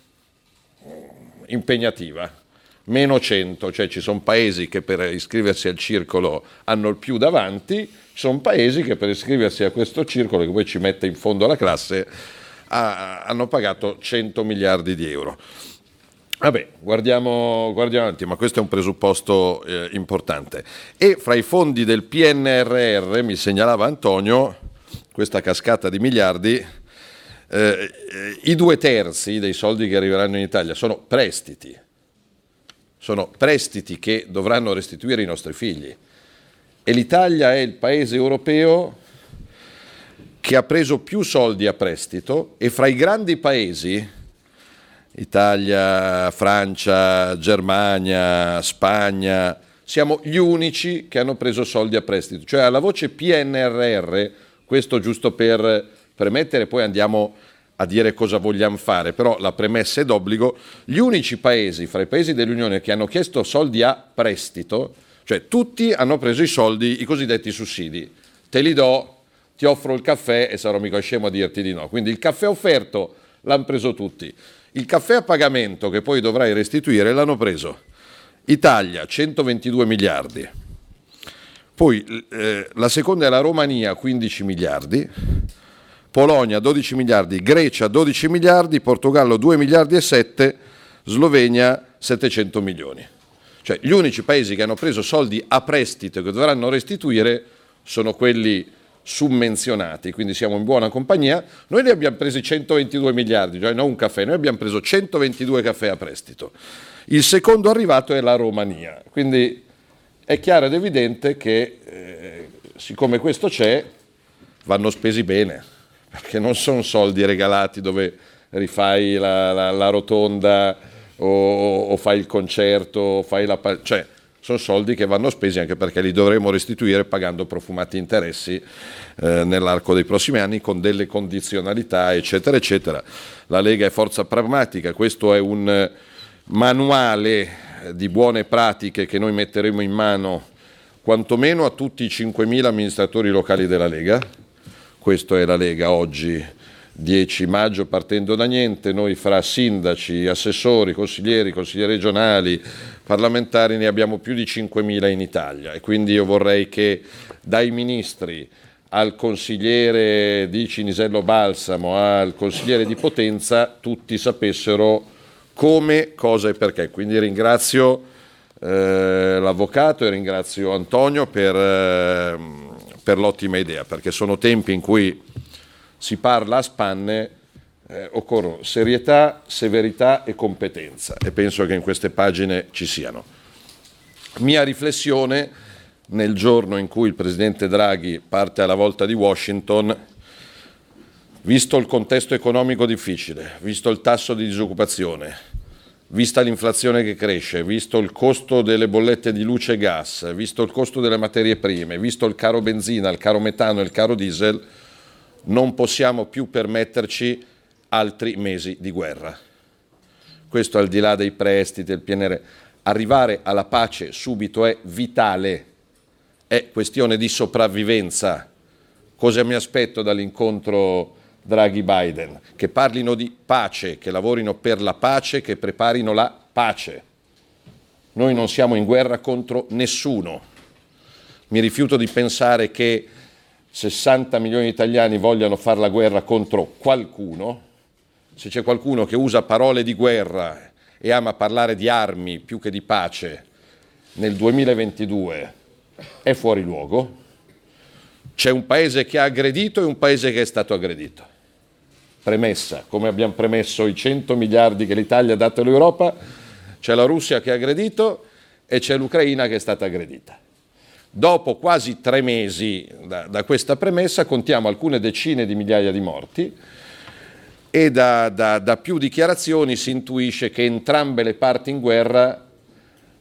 impegnativa. Meno 100, cioè ci sono paesi che per iscriversi al circolo hanno il più davanti, ci sono paesi che per iscriversi a questo circolo, che poi ci mette in fondo alla classe, hanno pagato 100 miliardi di euro. Vabbè, guardiamo avanti, ma questo è un presupposto importante. E fra i fondi del PNRR, mi segnalava Antonio, questa cascata di miliardi, i 2/3 dei soldi che arriveranno in Italia sono prestiti. Sono prestiti che dovranno restituire i nostri figli. E l'Italia è il paese europeo che ha preso più soldi a prestito, e fra i grandi paesi, Italia, Francia, Germania, Spagna, siamo gli unici che hanno preso soldi a prestito. Cioè alla voce PNRR, questo giusto per premettere, poi andiamo a dire cosa vogliamo fare, però la premessa è d'obbligo, gli unici paesi fra i paesi dell'Unione che hanno chiesto soldi a prestito, cioè tutti hanno preso i soldi, i cosiddetti sussidi, te li do, ti offro il caffè e sarò mica scemo a dirti di no, quindi il caffè offerto l'hanno preso tutti, il caffè a pagamento che poi dovrai restituire l'hanno preso Italia 122 miliardi, poi la seconda è la Romania 15 miliardi, Polonia 12 miliardi, Grecia 12 miliardi, Portogallo 2 miliardi e 7, Slovenia 700 milioni. Cioè gli unici paesi che hanno preso soldi a prestito che dovranno restituire sono quelli summenzionati, quindi siamo in buona compagnia. Noi ne abbiamo presi 122 miliardi, cioè non un caffè, noi abbiamo preso 122 caffè a prestito. Il secondo arrivato è la Romania, quindi è chiaro ed evidente che siccome questo c'è, vanno spesi bene, perché non sono soldi regalati dove rifai la rotonda o fai il concerto, o fai la... cioè sono soldi che vanno spesi, anche perché li dovremo restituire pagando profumati interessi nell'arco dei prossimi anni, con delle condizionalità eccetera eccetera. La Lega è forza pragmatica, questo è un manuale di buone pratiche che noi metteremo in mano quantomeno a tutti i 5.000 amministratori locali della Lega. Questo è la Lega oggi, 10 maggio, partendo da niente. Noi fra sindaci, assessori, consiglieri, consiglieri regionali, parlamentari ne abbiamo più di 5.000 in Italia, e quindi io vorrei che dai ministri al consigliere di Cinisello Balsamo al consigliere di Potenza tutti sapessero come, cosa e perché. Quindi ringrazio l'avvocato e ringrazio Antonio per l'ottima idea, perché sono tempi in cui si parla a spanne, occorrono serietà, severità e competenza, e penso che in queste pagine ci siano. Mia riflessione: nel giorno in cui il presidente Draghi parte alla volta di Washington, visto il contesto economico difficile, visto il tasso di disoccupazione, vista l'inflazione che cresce, visto il costo delle bollette di luce e gas, visto il costo delle materie prime, visto il caro benzina, il caro metano e il caro diesel, non possiamo più permetterci altri mesi di guerra. Questo al di là dei prestiti, del PNRR. Arrivare alla pace subito è vitale, è questione di sopravvivenza. Cosa mi aspetto dall'incontro Draghi-Biden? Che parlino di pace, che lavorino per la pace, che preparino la pace. Noi non siamo in guerra contro nessuno. Mi rifiuto di pensare che 60 milioni di italiani vogliano fare la guerra contro qualcuno. Se c'è qualcuno che usa parole di guerra e ama parlare di armi più che di pace nel 2022 è fuori luogo. C'è un paese che ha aggredito e un paese che è stato aggredito. Premessa, come abbiamo premesso i 100 miliardi che l'Italia ha dato all'Europa, c'è la Russia che ha aggredito e c'è l'Ucraina che è stata aggredita. Dopo quasi 3 mesi da questa premessa contiamo alcune decine di migliaia di morti, e da più dichiarazioni si intuisce che entrambe le parti in guerra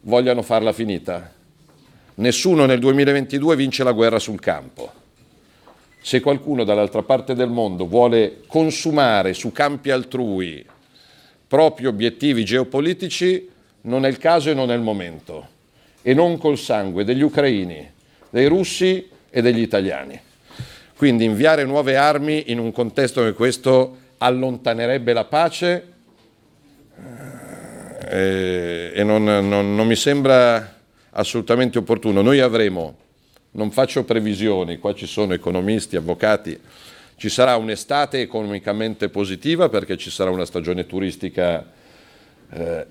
vogliano farla finita. Nessuno nel 2022 vince la guerra sul campo. Se qualcuno dall'altra parte del mondo vuole consumare su campi altrui propri obiettivi geopolitici, non è il caso e non è il momento. E non col sangue degli ucraini, dei russi e degli italiani. Quindi inviare nuove armi in un contesto come questo allontanerebbe la pace e non mi sembra assolutamente opportuno. Noi avremo, non faccio previsioni, qua ci sono economisti, avvocati, ci sarà un'estate economicamente positiva perché ci sarà una stagione turistica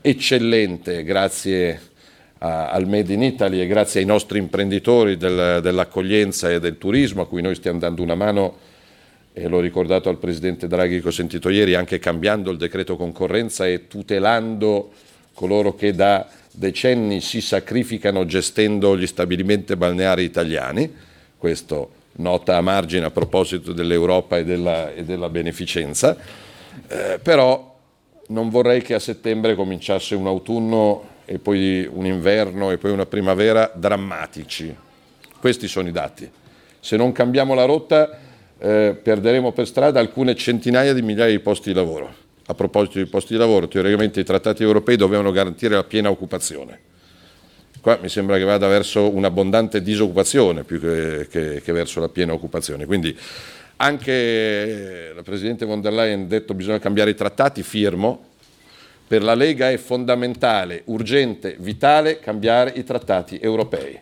eccellente, grazie al Made in Italy e grazie ai nostri imprenditori dell'accoglienza e del turismo, a cui noi stiamo dando una mano, e l'ho ricordato al Presidente Draghi che ho sentito ieri, anche cambiando il decreto concorrenza e tutelando coloro che da decenni si sacrificano gestendo gli stabilimenti balneari italiani. Questo nota a margine a proposito dell'Europa e della beneficenza, però non vorrei che a settembre cominciasse un autunno e poi un inverno e poi una primavera drammatici. Questi sono i dati. Se non cambiamo la rotta perderemo per strada alcune centinaia di migliaia di posti di lavoro. A proposito di posti di lavoro, teoricamente i trattati europei dovevano garantire la piena occupazione. Qua mi sembra che vada verso un'abbondante disoccupazione più che verso la piena occupazione. Quindi anche la Presidente von der Leyen ha detto che bisogna cambiare i trattati, firmo. Per la Lega è fondamentale, urgente, vitale cambiare i trattati europei,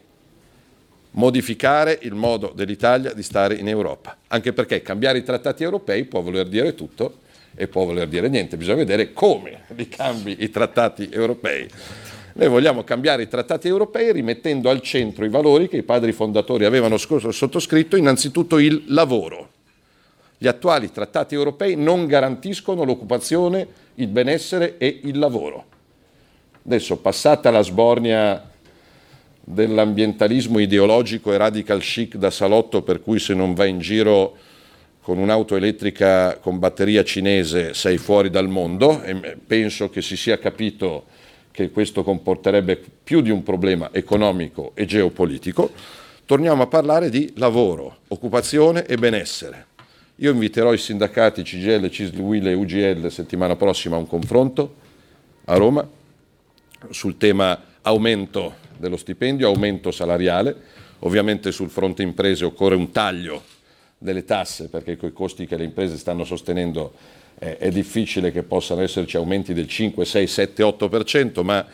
modificare il modo dell'Italia di stare in Europa, anche perché cambiare i trattati europei può voler dire tutto e può voler dire niente, bisogna vedere come li cambi i trattati europei. Noi vogliamo cambiare i trattati europei rimettendo al centro i valori che i padri fondatori avevano sottoscritto, innanzitutto il lavoro. Gli attuali trattati europei non garantiscono l'occupazione, il benessere e il lavoro. Adesso, passata la sbornia dell'ambientalismo ideologico e radical chic da salotto, per cui se non vai in giro con un'auto elettrica con batteria cinese sei fuori dal mondo, e penso che si sia capito che questo comporterebbe più di un problema economico e geopolitico, torniamo a parlare di lavoro, occupazione e benessere. Io inviterò i sindacati CGIL, CISL, UIL e UGL settimana prossima a un confronto a Roma sul tema aumento dello stipendio, aumento salariale. Ovviamente sul fronte imprese occorre un taglio delle tasse, perché con i costi che le imprese stanno sostenendo è difficile che possano esserci aumenti del 5, 6, 7, 8%, ma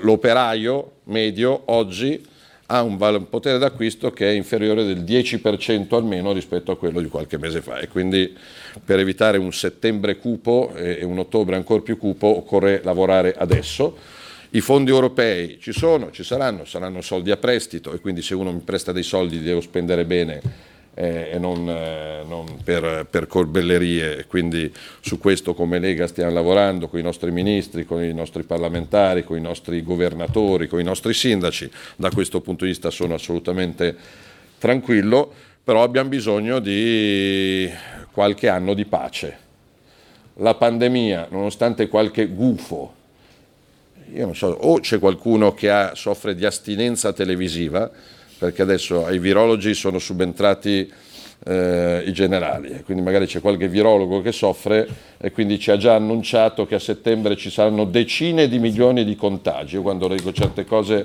l'operaio medio oggi ha un potere d'acquisto che è inferiore del 10% almeno rispetto a quello di qualche mese fa, e quindi per evitare un settembre cupo e un ottobre ancora più cupo occorre lavorare adesso. I fondi europei ci sono, ci saranno soldi a prestito, e quindi se uno mi presta dei soldi li devo spendere bene e non per corbellerie. Quindi su questo come Lega stiamo lavorando con i nostri ministri, con i nostri parlamentari, con i nostri governatori, con i nostri sindaci. Da questo punto di vista sono assolutamente tranquillo, però abbiamo bisogno di qualche anno di pace. La pandemia, nonostante qualche gufo, io non so, o c'è qualcuno che soffre di astinenza televisiva, perché adesso ai virologi sono subentrati i generali, e quindi magari c'è qualche virologo che soffre e quindi ci ha già annunciato che a settembre ci saranno decine di milioni di contagi. Io quando leggo certe cose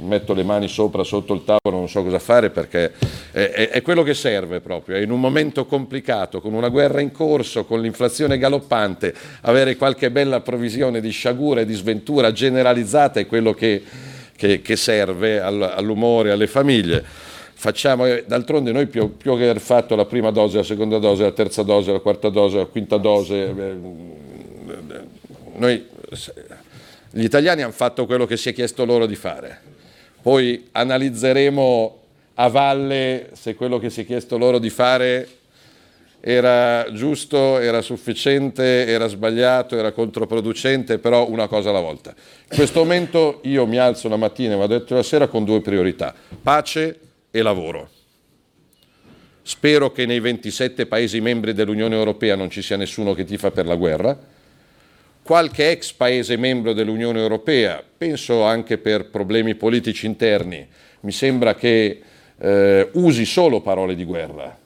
metto le mani sotto il tavolo, non so cosa fare, perché è quello che serve proprio. È in un momento complicato, con una guerra in corso, con l'inflazione galoppante, avere qualche bella provvisione di sciagura e di sventura generalizzata è quello che serve all'umore, alle famiglie. Facciamo, d'altronde noi più che aver fatto la prima dose, la seconda dose, la terza dose, la quarta dose, la quinta dose, noi gli italiani hanno fatto quello che si è chiesto loro di fare. Poi analizzeremo a valle se quello che si è chiesto loro di fare era giusto, era sufficiente, era sbagliato, era controproducente, però una cosa alla volta. In questo momento io mi alzo la mattina e vado a letto la sera con due priorità: pace e lavoro. Spero che nei 27 paesi membri dell'Unione Europea non ci sia nessuno che tifa per la guerra. Qualche ex paese membro dell'Unione Europea, penso anche per problemi politici interni, mi sembra che usi solo parole di guerra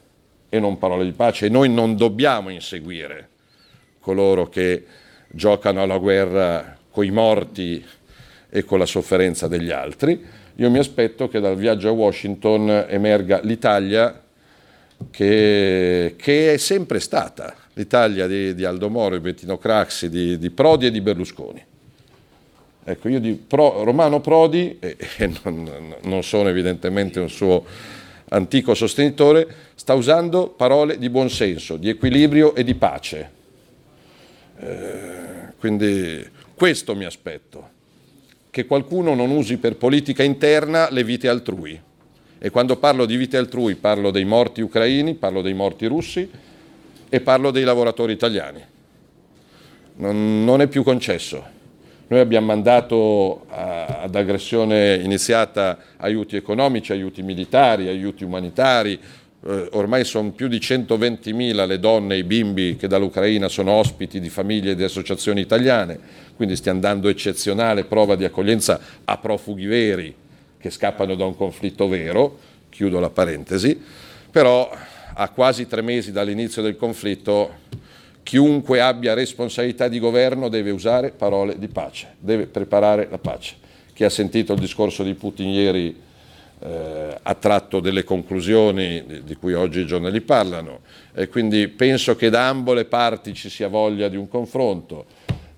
e non parole di pace. E noi non dobbiamo inseguire coloro che giocano alla guerra coi morti e con la sofferenza degli altri. Io mi aspetto che dal viaggio a Washington emerga l'Italia che è sempre stata, l'Italia di Aldo Moro, di Bettino Craxi, di Prodi e di Berlusconi. Ecco, io Romano Prodi, e non sono evidentemente un suo antico sostenitore, sta usando parole di buonsenso, di equilibrio e di pace. Quindi questo mi aspetto, che qualcuno non usi per politica interna le vite altrui. E quando parlo di vite altrui parlo dei morti ucraini, parlo dei morti russi e parlo dei lavoratori italiani. Non è più concesso. Noi abbiamo mandato ad aggressione iniziata aiuti economici, aiuti militari, aiuti umanitari. Ormai sono più di 120.000 le donne e i bimbi che dall'Ucraina sono ospiti di famiglie e di associazioni italiane, quindi stiamo dando eccezionale prova di accoglienza a profughi veri che scappano da un conflitto vero, chiudo la parentesi, però a quasi 3 mesi dall'inizio del conflitto chiunque abbia responsabilità di governo deve usare parole di pace, deve preparare la pace. Chi ha sentito il discorso di Putin ieri ha tratto delle conclusioni di cui oggi i giornali parlano, e quindi penso che da ambo le parti ci sia voglia di un confronto.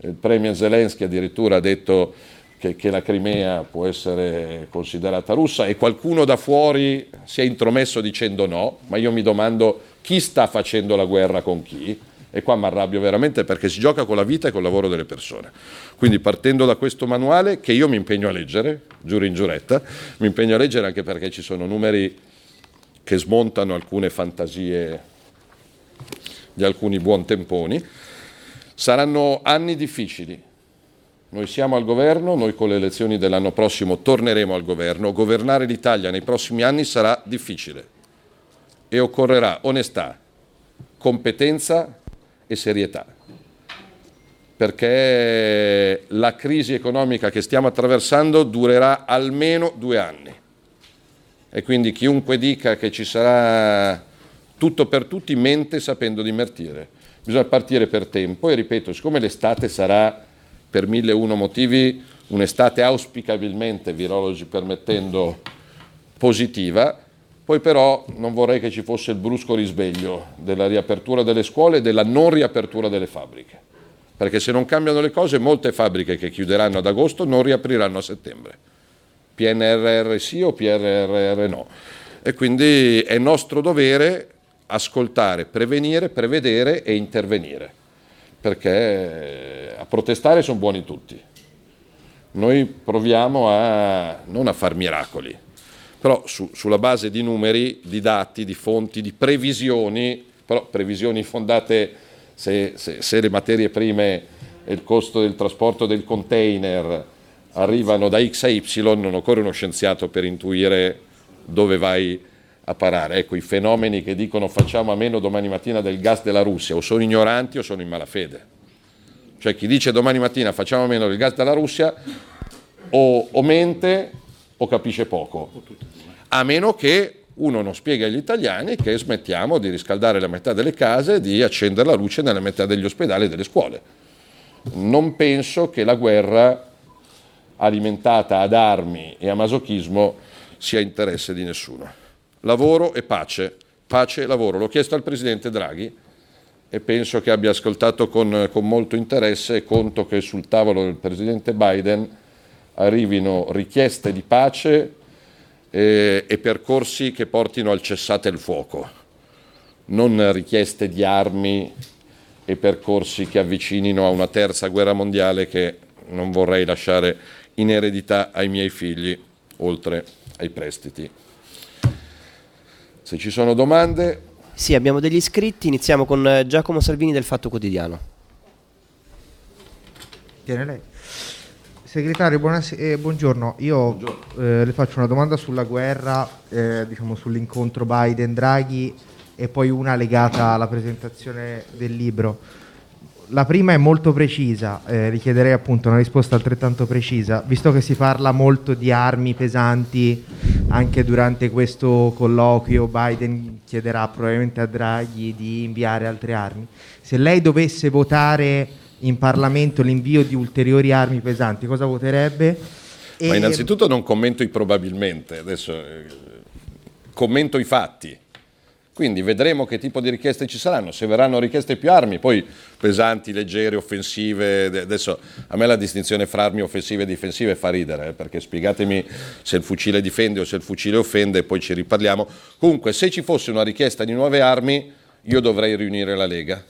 Il premier Zelensky addirittura ha detto che la Crimea può essere considerata russa, e qualcuno da fuori si è intromesso dicendo no, ma io mi domando chi sta facendo la guerra con chi. e qua mi arrabbio veramente, perché si gioca con la vita e col lavoro delle persone. Quindi, partendo da questo manuale, che io mi impegno a leggere, giuro in giuretta, mi impegno a leggere anche perché ci sono numeri che smontano alcune fantasie di alcuni buontemponi. Saranno anni difficili. Noi siamo al governo, noi con le elezioni dell'anno prossimo torneremo al governo. Governare l'Italia nei prossimi anni sarà difficile e occorrerà onestà, competenza e serietà, perché la crisi economica che stiamo attraversando durerà almeno 2 anni e quindi chiunque dica che ci sarà tutto per tutti mente sapendo di mentire. Bisogna partire per tempo e, ripeto, siccome l'estate sarà per 1001 motivi un'estate auspicabilmente, virologi permettendo, positiva, poi però non vorrei che ci fosse il brusco risveglio della riapertura delle scuole e della non riapertura delle fabbriche, perché se non cambiano le cose molte fabbriche che chiuderanno ad agosto non riapriranno a settembre. PNRR sì o PNRR no. E quindi è nostro dovere ascoltare, prevenire, prevedere e intervenire, perché a protestare sono buoni tutti. Noi proviamo a non a far miracoli, però sulla base di numeri, di dati, di fonti, di previsioni, però previsioni fondate se le materie prime e il costo del trasporto del container arrivano da X a Y, non occorre uno scienziato per intuire dove vai a parare. Ecco, i fenomeni che dicono facciamo a meno domani mattina del gas della Russia o sono ignoranti o sono in malafede. Cioè, chi dice domani mattina facciamo a meno del gas dalla Russia o mente o capisce poco, a meno che uno non spiega agli italiani che smettiamo di riscaldare la metà delle case e di accendere la luce nella metà degli ospedali e delle scuole. Non penso che la guerra alimentata ad armi e a masochismo sia interesse di nessuno. Lavoro e pace, pace e lavoro. L'ho chiesto al Presidente Draghi e penso che abbia ascoltato con molto interesse e conto che sul tavolo del Presidente Biden arrivino richieste di pace e percorsi che portino al cessate il fuoco, non richieste di armi e percorsi che avvicinino a una terza guerra mondiale che non vorrei lasciare in eredità ai miei figli, oltre ai prestiti. Se ci sono domande... Sì, abbiamo degli iscritti, iniziamo con Giacomo Salvini del Fatto Quotidiano. Viene lei. Segretario, buongiorno. Io le faccio una domanda sulla guerra, diciamo sull'incontro Biden-Draghi e poi una legata alla presentazione del libro. La prima è molto precisa, richiederei appunto una risposta altrettanto precisa, visto che si parla molto di armi pesanti. Anche durante questo colloquio Biden chiederà probabilmente a Draghi di inviare altre armi. Se lei dovesse votare in Parlamento l'invio di ulteriori armi pesanti, cosa voterebbe? Ma innanzitutto non commento i probabilmente, adesso commento i fatti. Quindi vedremo che tipo di richieste ci saranno, se verranno richieste più armi, poi pesanti, leggere, offensive. Adesso a me la distinzione fra armi offensive e difensive fa ridere, perché spiegatemi se il fucile difende o se il fucile offende e poi ci riparliamo. Comunque, se ci fosse una richiesta di nuove armi, io dovrei riunire la Lega,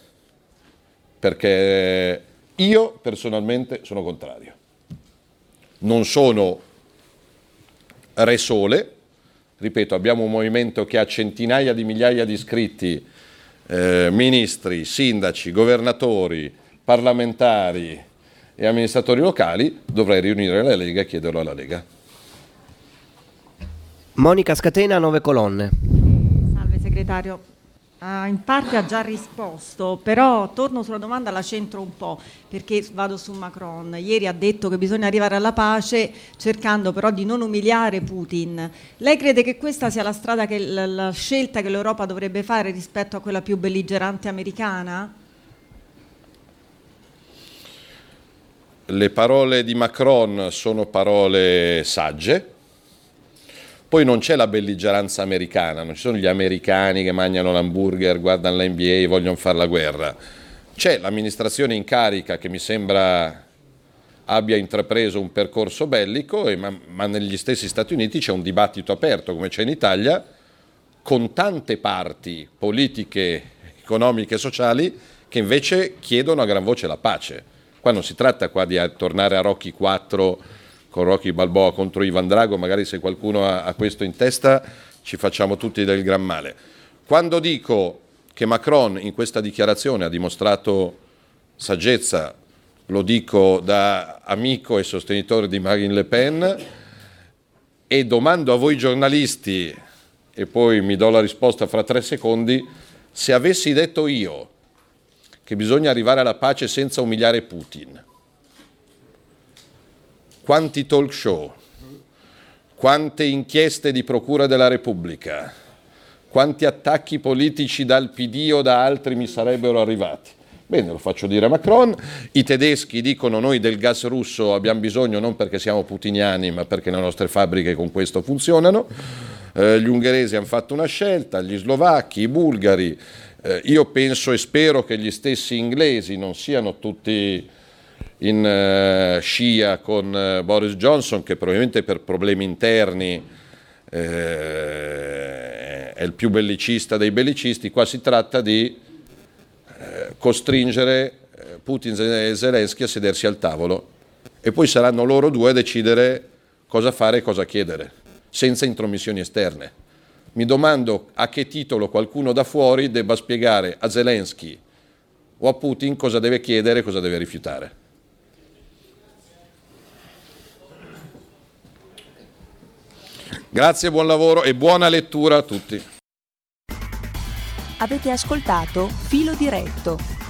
perché io personalmente sono contrario. Non sono re sole. Ripeto, abbiamo un movimento che ha centinaia di migliaia di iscritti, ministri, sindaci, governatori, parlamentari e amministratori locali. Dovrei riunire la Lega e chiederlo alla Lega. Monica Scatena, 9 colonne. Salve segretario, in parte ha già risposto, però torno sulla domanda, la centro un po', perché vado su Macron. Ieri ha detto che bisogna arrivare alla pace cercando però di non umiliare Putin. Lei crede che questa sia la strada, che la scelta che l'Europa dovrebbe fare rispetto a quella più belligerante americana? Le parole di Macron sono parole sagge. Poi non c'è la belligeranza americana, non ci sono gli americani che mangiano l'hamburger, guardano la NBA e vogliono fare la guerra. C'è l'amministrazione in carica che mi sembra abbia intrapreso un percorso bellico, ma negli stessi Stati Uniti c'è un dibattito aperto, come c'è in Italia, con tante parti politiche, economiche e sociali che invece chiedono a gran voce la pace. Qua non si tratta qua di tornare a Rocky 4 con Rocky Balboa contro Ivan Drago, magari se qualcuno ha questo in testa ci facciamo tutti del gran male. Quando dico che Macron in questa dichiarazione ha dimostrato saggezza, lo dico da amico e sostenitore di Marine Le Pen, e domando a voi giornalisti, e poi mi do la risposta fra 3 secondi, se avessi detto io che bisogna arrivare alla pace senza umiliare Putin, quanti talk show, quante inchieste di Procura della Repubblica, quanti attacchi politici dal PD o da altri mi sarebbero arrivati? Bene, lo faccio dire a Macron. I tedeschi dicono: noi del gas russo abbiamo bisogno non perché siamo putiniani, ma perché le nostre fabbriche con questo funzionano. Gli ungheresi hanno fatto una scelta, gli slovacchi, i bulgari. Io penso e spero che gli stessi inglesi non siano tutti in scia con Boris Johnson, che probabilmente per problemi interni è il più bellicista dei bellicisti. Qua si tratta di costringere Putin e Zelensky a sedersi al tavolo e poi saranno loro due a decidere cosa fare e cosa chiedere, senza intromissioni esterne. Mi domando a che titolo qualcuno da fuori debba spiegare a Zelensky o a Putin cosa deve chiedere e cosa deve rifiutare. Grazie, buon lavoro e buona lettura a tutti. Avete ascoltato Filo Diretto.